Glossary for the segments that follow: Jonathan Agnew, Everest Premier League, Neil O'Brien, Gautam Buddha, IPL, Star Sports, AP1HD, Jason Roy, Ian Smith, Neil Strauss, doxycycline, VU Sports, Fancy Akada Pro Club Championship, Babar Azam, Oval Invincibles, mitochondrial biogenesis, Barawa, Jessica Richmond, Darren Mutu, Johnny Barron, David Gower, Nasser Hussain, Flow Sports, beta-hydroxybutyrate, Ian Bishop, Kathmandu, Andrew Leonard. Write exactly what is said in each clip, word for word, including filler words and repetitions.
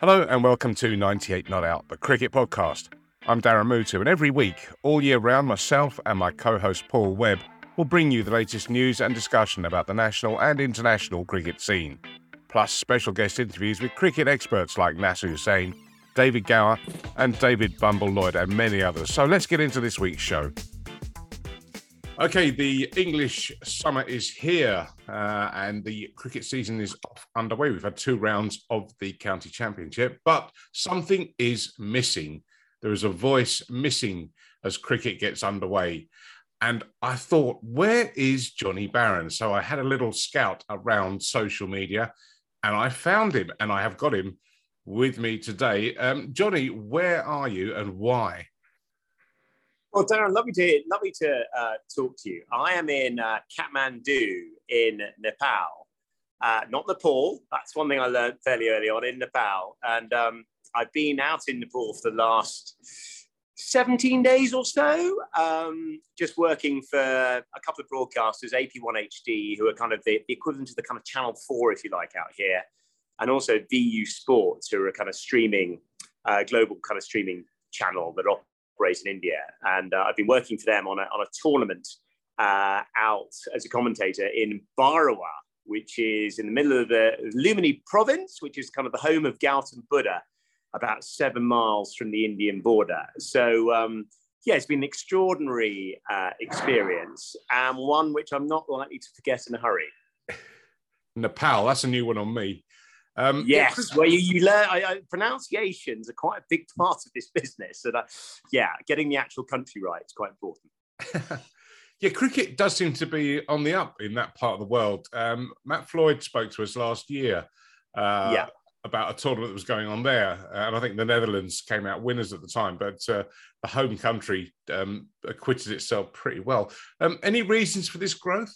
Hello and welcome to ninety-eight Not Out, the cricket podcast. I'm Darren Mutu, and every week, all year round, myself and my co-host Paul Webb will bring you the latest news and discussion about the national and international cricket scene, plus special guest interviews with cricket experts like Nasser Hussain, David Gower and David Bumble Lloyd and many others. So let's get into this week's show. Okay, the English summer is here uh, and the cricket season is underway. We've had two rounds of the county championship, but something is missing. There is a voice missing as cricket gets underway. And I thought, where is Johnny Barron? So I had a little scout around social media and I found him, and I have got him with me today. Um, Johnny, where are you and why? Well, Darren, lovely to lovely to uh, talk to you. I am in uh, Kathmandu in Nepal, uh, not Nepal. That's one thing I learned fairly early on, in Nepal. And um, I've been out in Nepal for the last seventeen days or so, um, just working for a couple of broadcasters, A P one H D, who are kind of the, the equivalent of the kind of Channel four, if you like, out here. And also V U Sports, who are a kind of streaming, uh, global kind of streaming channel that operates in India. And uh, I've been working for them on a, on a tournament uh, out as a commentator in Barawa, which is in the middle of the Lumini province, which is kind of the home of Gautam Buddha, about seven miles from the Indian border. So, um, yeah, it's been an extraordinary uh, experience, and one which I'm not likely to forget in a hurry. Nepal, that's a new one on me. Um, yes, well, you, you learn I, I, pronunciations are quite a big part of this business, and I, yeah, getting the actual country right is quite important. Yeah, cricket does seem to be on the up in that part of the world. Um, Matt Floyd spoke to us last year uh, yeah. about a tournament that was going on there, uh, and I think the Netherlands came out winners at the time, but uh, the home country um, acquitted itself pretty well. Um, any reasons for this growth?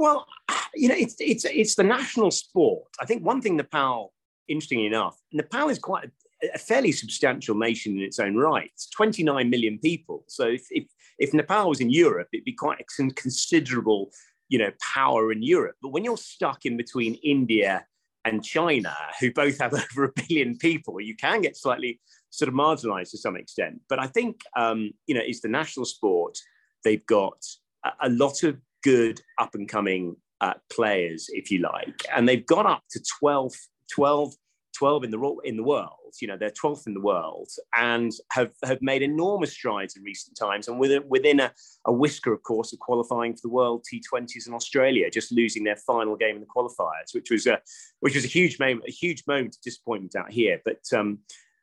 Well, you know, it's it's it's the national sport. I think one thing Nepal, interestingly enough, Nepal is quite a, a fairly substantial nation in its own right. It's twenty-nine million people. So if, if if Nepal was in Europe, it'd be quite a considerable, you know, power in Europe. But when you're stuck in between India and China, who both have over a billion people, you can get slightly sort of marginalized to some extent. But I think, um, you know, it's the national sport. They've got a, a lot of good up-and-coming uh, players, if you like. And they've gone up to twelve, twelve, twelve in the, in the world. You know, they're twelfth in the world, and have, have made enormous strides in recent times, and within, within a, a whisker, of course, of qualifying for the World T twenties in Australia, just losing their final game in the qualifiers, which was a, which was a huge moment, a huge moment of disappointment out here. But um,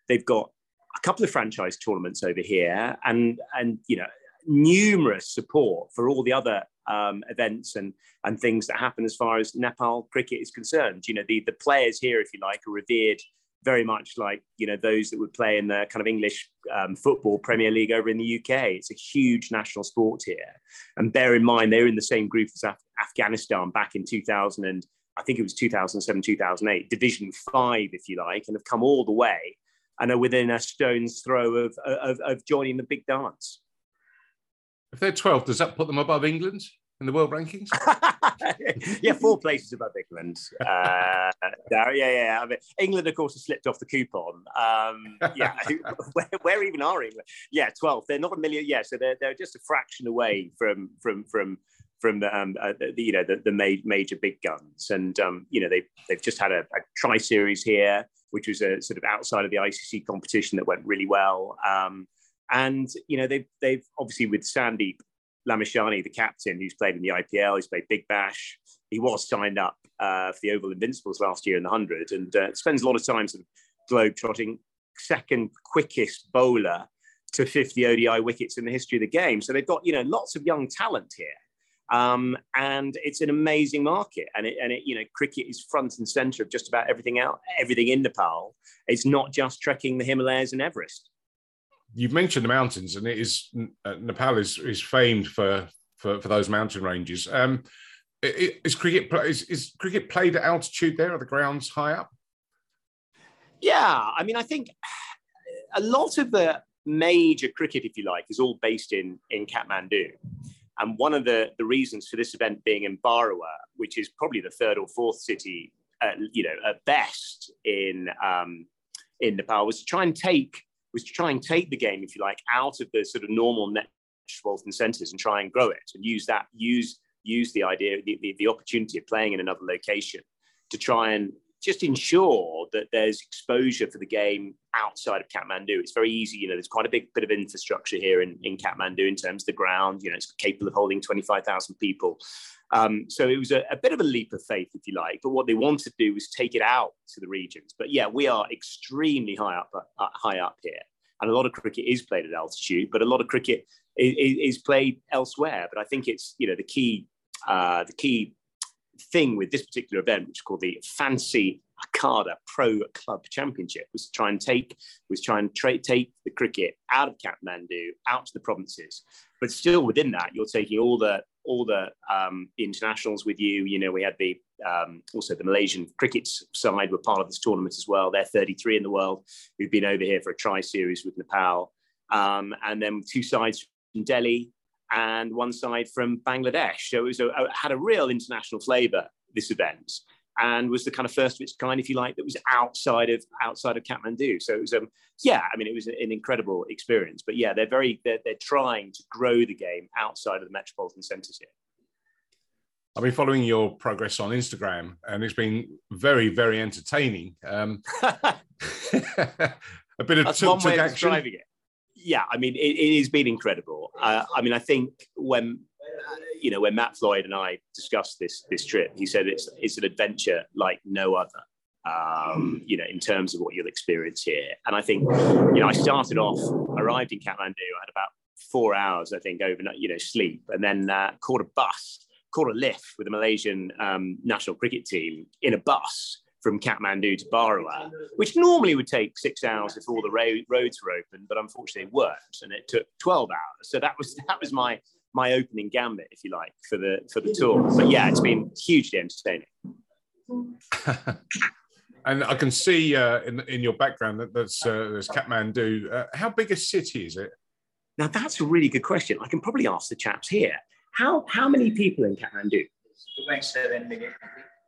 they've got a couple of franchise tournaments over here, and, and you know, numerous support for all the other Um, events and and things that happen as far as Nepal cricket is concerned. You know, the the players here, if you like, are revered very much like, you know, those that would play in the kind of English um, football Premier League over in the U K. It's a huge national sport here. And bear in mind, they're in the same group as Af- Afghanistan back in two thousand, and I think it was two thousand seven, two thousand eight, Division Five, if you like, and have come all the way and are within a stone's throw of of, of joining the big dance. If they're twelfth, does that put them above England in the world rankings? Yeah, four places above England. Uh, yeah, yeah. I mean, England, of course, has slipped off the coupon. Um, yeah, where, where even are England? Yeah, twelfth. They're not a million. Yeah, so they're they're just a fraction away from from from from the, um, uh, the you know the, the major big guns. And um, you know they they've just had a, a tri series here, which was a sort of outside of the I C C competition that went really well. Um, And, you know, they've, they've obviously with Sandeep Lamichhane, the captain, who's played in the I P L, he's played Big Bash. He was signed up uh, for the Oval Invincibles last year in the one hundred, and uh, spends a lot of time sort of globe-trotting, second quickest bowler to fifty O D I wickets in the history of the game. So they've got, you know, lots of young talent here. Um, and it's an amazing market, and it, and it, you know, cricket is front and centre of just about everything out, everything in Nepal. It's not just trekking the Himalayas and Everest. You've mentioned the mountains, and it is uh, Nepal is is famed for for, for those mountain ranges. Um, is, is cricket is, is cricket played at altitude there? Are the grounds high up? Yeah, I mean, I think a lot of the major cricket, if you like, is all based in in Kathmandu, and one of the the reasons for this event being in Barawa, which is probably the third or fourth city at, you know, at best in um, in Nepal was to try and take was to try and take the game, if you like, out of the sort of normal metropolitan centres and try and grow it and use that use use the idea the, the, the opportunity of playing in another location to try and just ensure that there's exposure for the game outside of Kathmandu. It's very easy, you know, there's quite a big bit of infrastructure here in, in Kathmandu in terms of the ground, you know, it's capable of holding twenty-five thousand people. Um, so it was a, a bit of a leap of faith, if you like, but what they wanted to do was take it out to the regions. But yeah, we are extremely high up, uh, high up here. And a lot of cricket is played at altitude, but a lot of cricket is, is played elsewhere. But I think it's, you know, the key, uh, the key, thing with this particular event, which is called the Fancy Akada Pro Club Championship, was to try and take was try and tra- take the cricket out of Kathmandu, out to the provinces, but still within that, you're taking all the all the um, internationals with you. You know, we had the um, also the Malaysian cricket side were part of this tournament as well. They're thirty-three in the world who've been over here for a tri series with Nepal, um, and then two sides from Delhi and one side from Bangladesh. So it was a, a, had a real international flavour, this event, and was the kind of first of its kind, if you like, that was outside of outside of Kathmandu. So it was, um, yeah, I mean, it was an incredible experience. But yeah, they're very, they're, they're trying to grow the game outside of the metropolitan centres here. I've been following your progress on Instagram, and it's been very, very entertaining. Um, a bit of tuk-tuk action. It. Yeah, I mean, it, it has been incredible. Uh, I mean, I think when, uh, you know, when Matt Floyd and I discussed this this trip, he said it's it's an adventure like no other, um, you know, in terms of what you'll experience here. And I think, you know, I started off, arrived in Kathmandu, I had about four hours, I think, overnight, you know, sleep, and then uh, caught a bus, caught a lift with the Malaysian um, national cricket team in a bus from Kathmandu to Barawa, which normally would take six hours if all the ra- roads were open, but unfortunately it weren't, and it took twelve hours. So that was that was my my opening gambit, if you like, for the for the tour. But yeah, it's been hugely entertaining. And I can see uh, in in your background that that's uh, there's Kathmandu. Uh, how big a city is it? Now that's a really good question. I can probably ask the chaps here. How how many people in Kathmandu? two point seven million.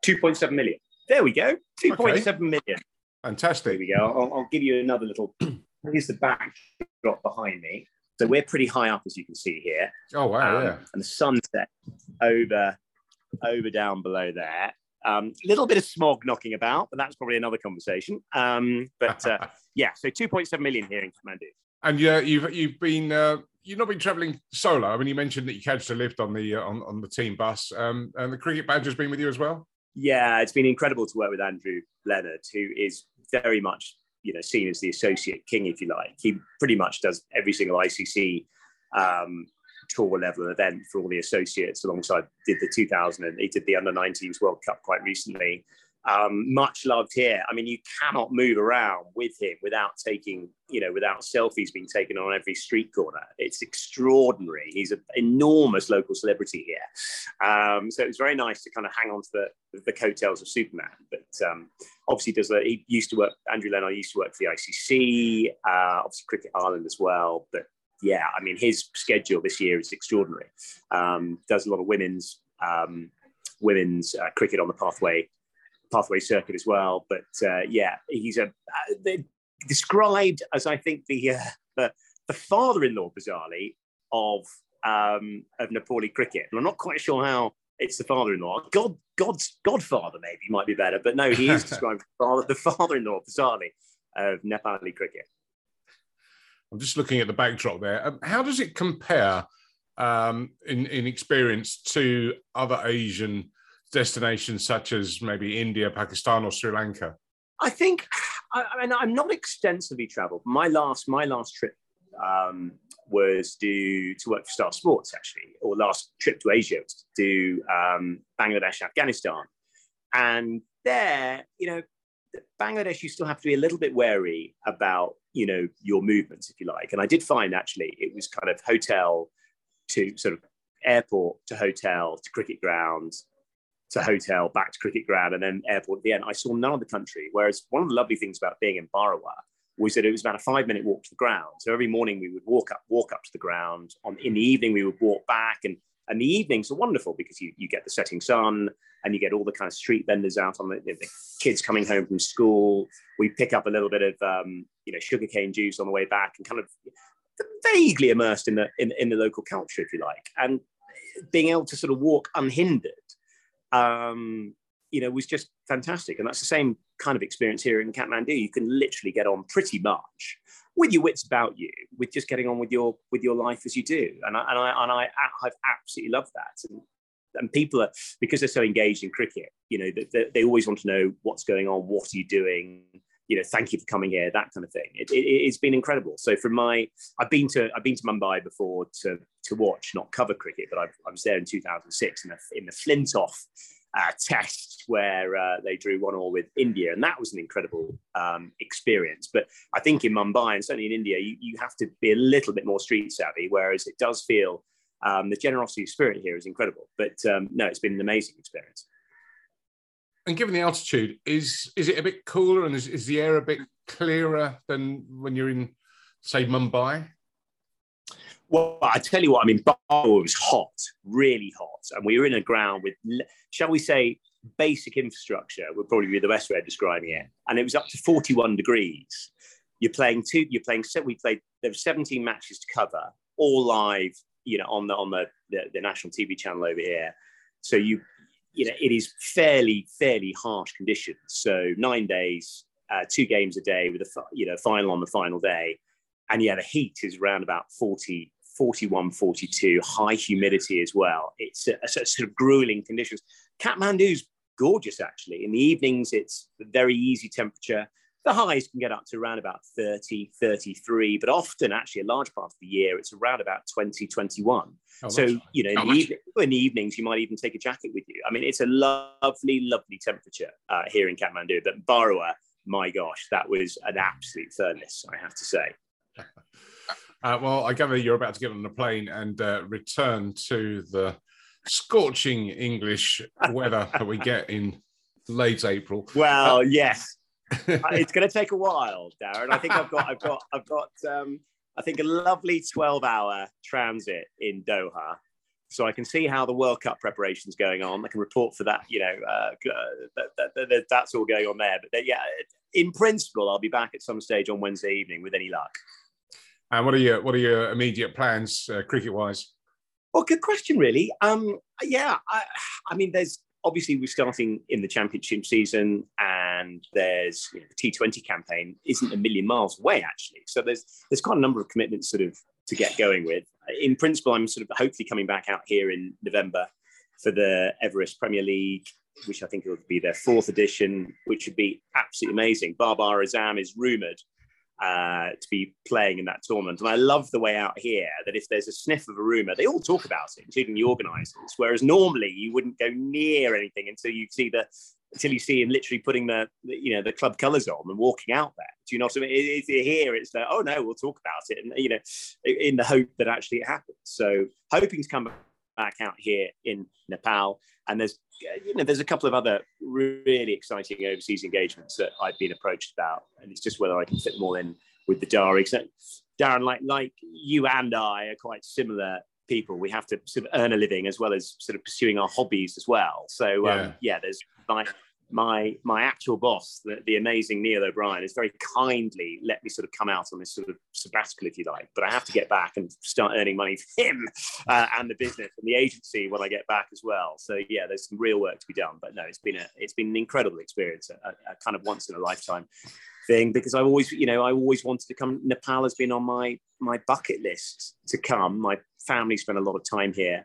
two point seven million. There we go, two point seven okay. million. Fantastic. There we go. I'll, I'll give you another little, here's the backdrop behind me. So we're pretty high up, as you can see here. Oh, wow, um, yeah. And the sunset over, over down below there. A um, little bit of smog knocking about, but that's probably another conversation. Um, but uh, yeah, so two point seven million here in Kathmandu. And yeah, you've you've been uh, you've not been travelling solo. I mean, you mentioned that you catched a lift on the uh, on, on the team bus, um, and the cricket badger's been with you as well. Yeah, it's been incredible to work with Andrew Leonard, who is very much, you know, seen as the associate king, if you like. He pretty much does every single I C C um, tour level event for all the associates, alongside did the two thousand and he did the under nineteens World Cup quite recently. Um, much loved here. I mean, you cannot move around with him without taking, you know, without selfies being taken on every street corner. It's extraordinary. He's an enormous local celebrity here. Um, so it was very nice to kind of hang on to the, the coattails of Superman. But um, obviously, does that, he used to work, Andrew Leonard used to work for the I C C, uh, obviously Cricket Ireland as well. But yeah, I mean, his schedule this year is extraordinary. Um, does a lot of women's, um, women's uh, cricket on the pathway. pathway circuit as well, but uh, yeah, he's a uh, described as, I think, the uh, the, the father-in-law, bizarrely, of um, of Nepali cricket. And I'm not quite sure how it's the father-in-law. God, God's godfather maybe might be better, but no, he is described as father, the father-in-law, bizarrely, of Nepali cricket. I'm just looking at the backdrop there. Um, how does it compare um, in in experience to other Asian destinations such as maybe India, Pakistan, or Sri Lanka? I think, I, I mean, I'm not extensively travelled. My last, my last trip um, was due to work for Star Sports, actually, or last trip to Asia was to do um, Bangladesh, Afghanistan, and there, you know, Bangladesh, you still have to be a little bit wary about, you know, your movements, if you like. And I did find actually it was kind of hotel to sort of airport to hotel to cricket grounds, to hotel, back to cricket ground, and then airport at the end. I saw none of the country, whereas one of the lovely things about being in Barawa was that it was about a five-minute walk to the ground. So every morning we would walk up, walk up to the ground. On, in the evening we would walk back, and and the evenings are wonderful because you, you get the setting sun and you get all the kind of street vendors out on the, the kids coming home from school. We pick up a little bit of, um, you know, sugarcane juice on the way back and kind of vaguely immersed in the, in, in the local culture, if you like. And being able to sort of walk unhindered, um, you know, was just fantastic. And that's the same kind of experience here in Kathmandu. You can literally get on pretty much with your wits about you, with just getting on with your with your life as you do. And I and I and I I've absolutely loved that. And and people are, because they're so engaged in cricket, you know, they, they always want to know what's going on, what are you doing, you know, thank you for coming here, that kind of thing. It, it, it's been incredible. So from my, I've been to I've been to Mumbai before to to watch, not cover cricket, but I've, I was there in two thousand six in the in the Flintoff Uh, test where uh, they drew one all with India, and that was an incredible um, experience. But I think in Mumbai and certainly in India, you, you have to be a little bit more street savvy, whereas it does feel um, the generosity of spirit here is incredible. But um, no, it's been an amazing experience. And given the altitude, is is it a bit cooler and is, is the air a bit clearer than when you're in, say, Mumbai? Well, I tell you what, I mean, Barawa was hot, really hot. And we were in a ground with, shall we say, basic infrastructure would probably be the best way of describing it. And it was up to forty-one degrees. You're playing two, you're playing, we played, there were seventeen matches to cover, all live, you know, on the on the, the, the national T V channel over here. So you, you know, it is fairly, fairly harsh conditions. So nine days, uh, two games a day with a, you know, final on the final day. And yeah, the heat is around about forty, forty-one, forty-two, high humidity as well. It's a, a sort of grueling conditions. Kathmandu's gorgeous, actually. In the evenings, it's a very easy temperature. The highs can get up to around about thirty, thirty-three, but often, actually, a large part of the year, it's around about twenty, twenty-one. Oh, so, nice. You know, in, oh, the nice. even, in the evenings, you might even take a jacket with you. I mean, it's a lovely, lovely temperature uh, here in Kathmandu. But Barawa, my gosh, that was an absolute furnace, I have to say. Uh, well, I gather you're about to get on a plane and uh, return to the scorching English weather that we get in late April. Well, uh, yes, it's going to take a while, Darren. I think I've got, I've got, I've got, um, I think a lovely twelve-hour transit in Doha, so I can see how the World Cup preparation's going on. I can report for that, you know, uh, that, that, that, that's all going on there. But yeah, in principle, I'll be back at some stage on Wednesday evening with any luck. And what are your what are your immediate plans, uh, cricket wise? Well, good question, really. Um, yeah, I, I mean, there's obviously we're starting in the championship season, and there's, you know, the T twenty campaign isn't a million miles away actually. So there's there's quite a number of commitments sort of to get going with. In principle, I'm sort of hopefully coming back out here in November for the Everest Premier League, which I think will be their fourth edition, which would be absolutely amazing. Babar Azam is rumoured Uh, to be playing in that tournament. And I love the way out here that if there's a sniff of a rumour, they all talk about it, including the organisers, whereas normally you wouldn't go near anything until you see the, until you see him literally putting the, the you know, the club colours on and walking out there. Do you know what I mean? It, it, here it's like, oh no, we'll talk about it, and, you know, in the hope that actually it happens. So hoping to come back out here in Nepal. And there's, you know, there's a couple of other really exciting overseas engagements that I've been approached about, and it's just whether I can fit them all in with the diary. So, Darren, like like you and I are quite similar people. We have to sort of earn a living as well as sort of pursuing our hobbies as well. So yeah, um, yeah there's my my my actual boss, the, the amazing Neil O'Brien, has very kindly let me sort of come out on this sort of sabbatical, if you like, but I have to get back and start earning money for him uh, and the business and the agency when I get back as well. So yeah, there's some real work to be done, but no, it's been a it's been an incredible experience, a, a kind of once in a lifetime thing, because I've always, you know, I always wanted to come. Nepal has been on my my bucket list to come. My family spent a lot of time here.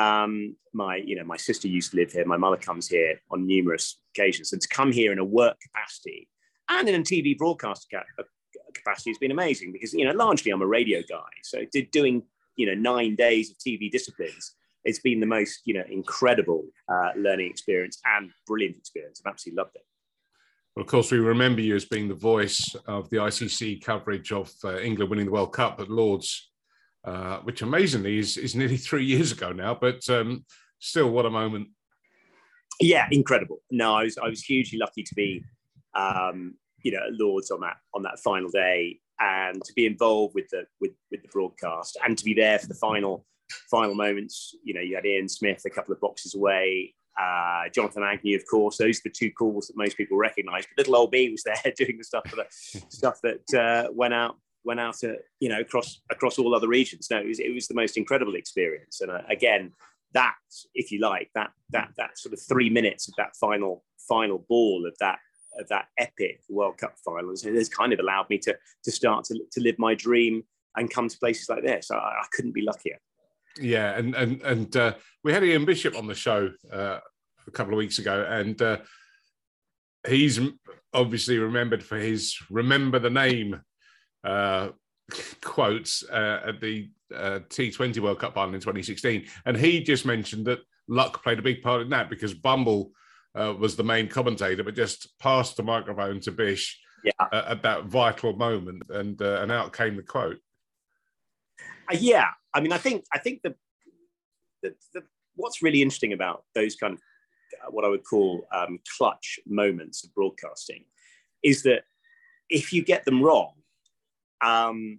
Um, my, you know, my sister used to live here. My mother comes here on numerous occasions, and to come here in a work capacity and in a T V broadcast capacity has been amazing because, you know, largely I'm a radio guy. So did doing, you know, nine days of T V disciplines, it's been the most, you know, incredible uh, learning experience and brilliant experience. I've absolutely loved it. Well, of course, we remember you as being the voice of the I C C coverage of uh, England winning the World Cup at Lord's. Uh, which amazingly is, is nearly three years ago now, but um, still, what a moment. Yeah, incredible. No, I was I was hugely lucky to be, um, you know, at Lord's on that on that final day, and to be involved with the with with the broadcast, and to be there for the final final moments, you know, you had Ian Smith a couple of boxes away, uh, Jonathan Agnew, of course. Those are the two calls that most people recognise. But little old B was there doing the stuff that stuff that uh, went out went out to, you know, across across all other regions. No, it was, it was the most incredible experience. And uh, again, that, if you like, that that that sort of three minutes of that final final ball of that of that epic World Cup final has kind of allowed me to to start to to live my dream and come to places like this. I, I couldn't be luckier. Yeah, and and and uh, we had Ian Bishop on the show uh, a couple of weeks ago, and uh, he's obviously remembered for his "Remember the Name" uh, quotes uh, at the uh, T twenty World Cup final in twenty sixteen, and he just mentioned that luck played a big part in that, because Bumble uh, was the main commentator, but just passed the microphone to Bish yeah. uh, at that vital moment, and uh, and out came the quote. Uh, yeah. I mean, I think I think the, the, the what's really interesting about those kind of uh, what I would call um, clutch moments of broadcasting is that if you get them wrong, um,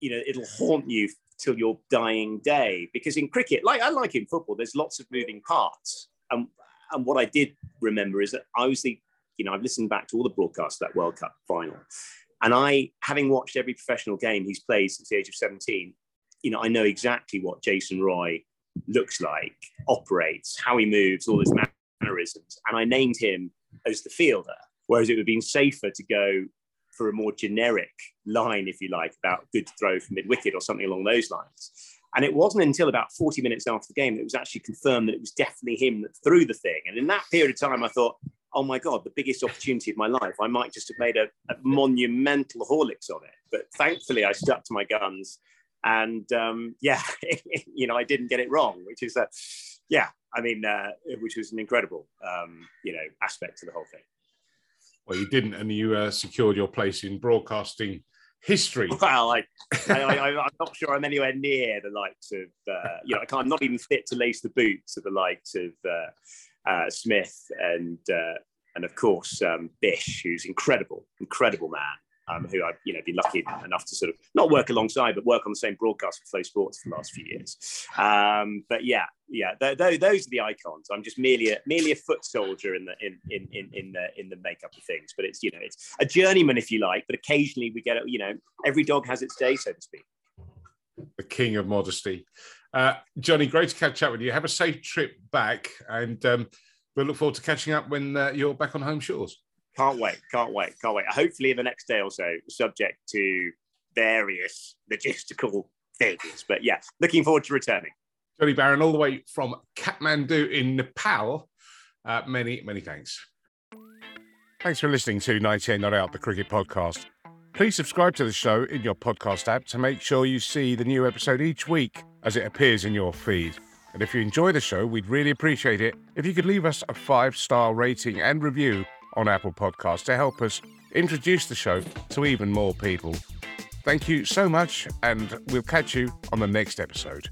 you know, it'll haunt you till your dying day. Because in cricket, like I like in football, there's lots of moving parts. And and what I did remember is that I was the, you know, I've listened back to all the broadcasts of that World Cup final, and I, having watched every professional game he's played since the age of seventeen. You know, I know exactly what Jason Roy looks like, operates, how he moves, all his mannerisms. And I named him as the fielder, whereas it would have been safer to go for a more generic line, if you like, about good throw from mid-wicket or something along those lines. And it wasn't until about forty minutes after the game that it was actually confirmed that it was definitely him that threw the thing. And in that period of time, I thought, oh my God, the biggest opportunity of my life. I might just have made a, a monumental horlicks on it. But thankfully, I stuck to my guns. And um, yeah, you know, I didn't get it wrong, which is, uh, yeah, I mean, uh, which was an incredible, um, you know, aspect to the whole thing. Well, you didn't, and you uh, secured your place in broadcasting history. Well, I, I, I, I'm not sure I'm anywhere near the likes of, uh, you know, I can't, I'm not even fit to lace the boots of the likes of uh, uh, Smith and, uh, and of course, um, Bish, who's incredible, incredible man. Um, who I've, you know, been lucky enough to sort of not work alongside, but work on the same broadcast with Flow Sports for the last few years. Um, but yeah, yeah, th th those are the icons. I'm just merely a merely a foot soldier in the in in in in the in the makeup of things. But it's, you know, it's a journeyman, if you like. But occasionally we get, you know, every dog has its day, so to speak. The king of modesty, uh, Johnny. Great to catch up with you. Have a safe trip back, and um, we'll look forward to catching up when uh, you're back on home shores. Can't wait, can't wait, can't wait. Hopefully in the next day or so, subject to various logistical things. But yeah, looking forward to returning. Johnny Barron, all the way from Kathmandu in Nepal. Uh, many, many thanks. Thanks for listening to ninety-eight Not Out, the cricket podcast. Please subscribe to the show in your podcast app to make sure you see the new episode each week as it appears in your feed. And if you enjoy the show, we'd really appreciate it if you could leave us a five-star rating and review on Apple Podcasts to help us introduce the show to even more people. Thank you so much, and we'll catch you on the next episode.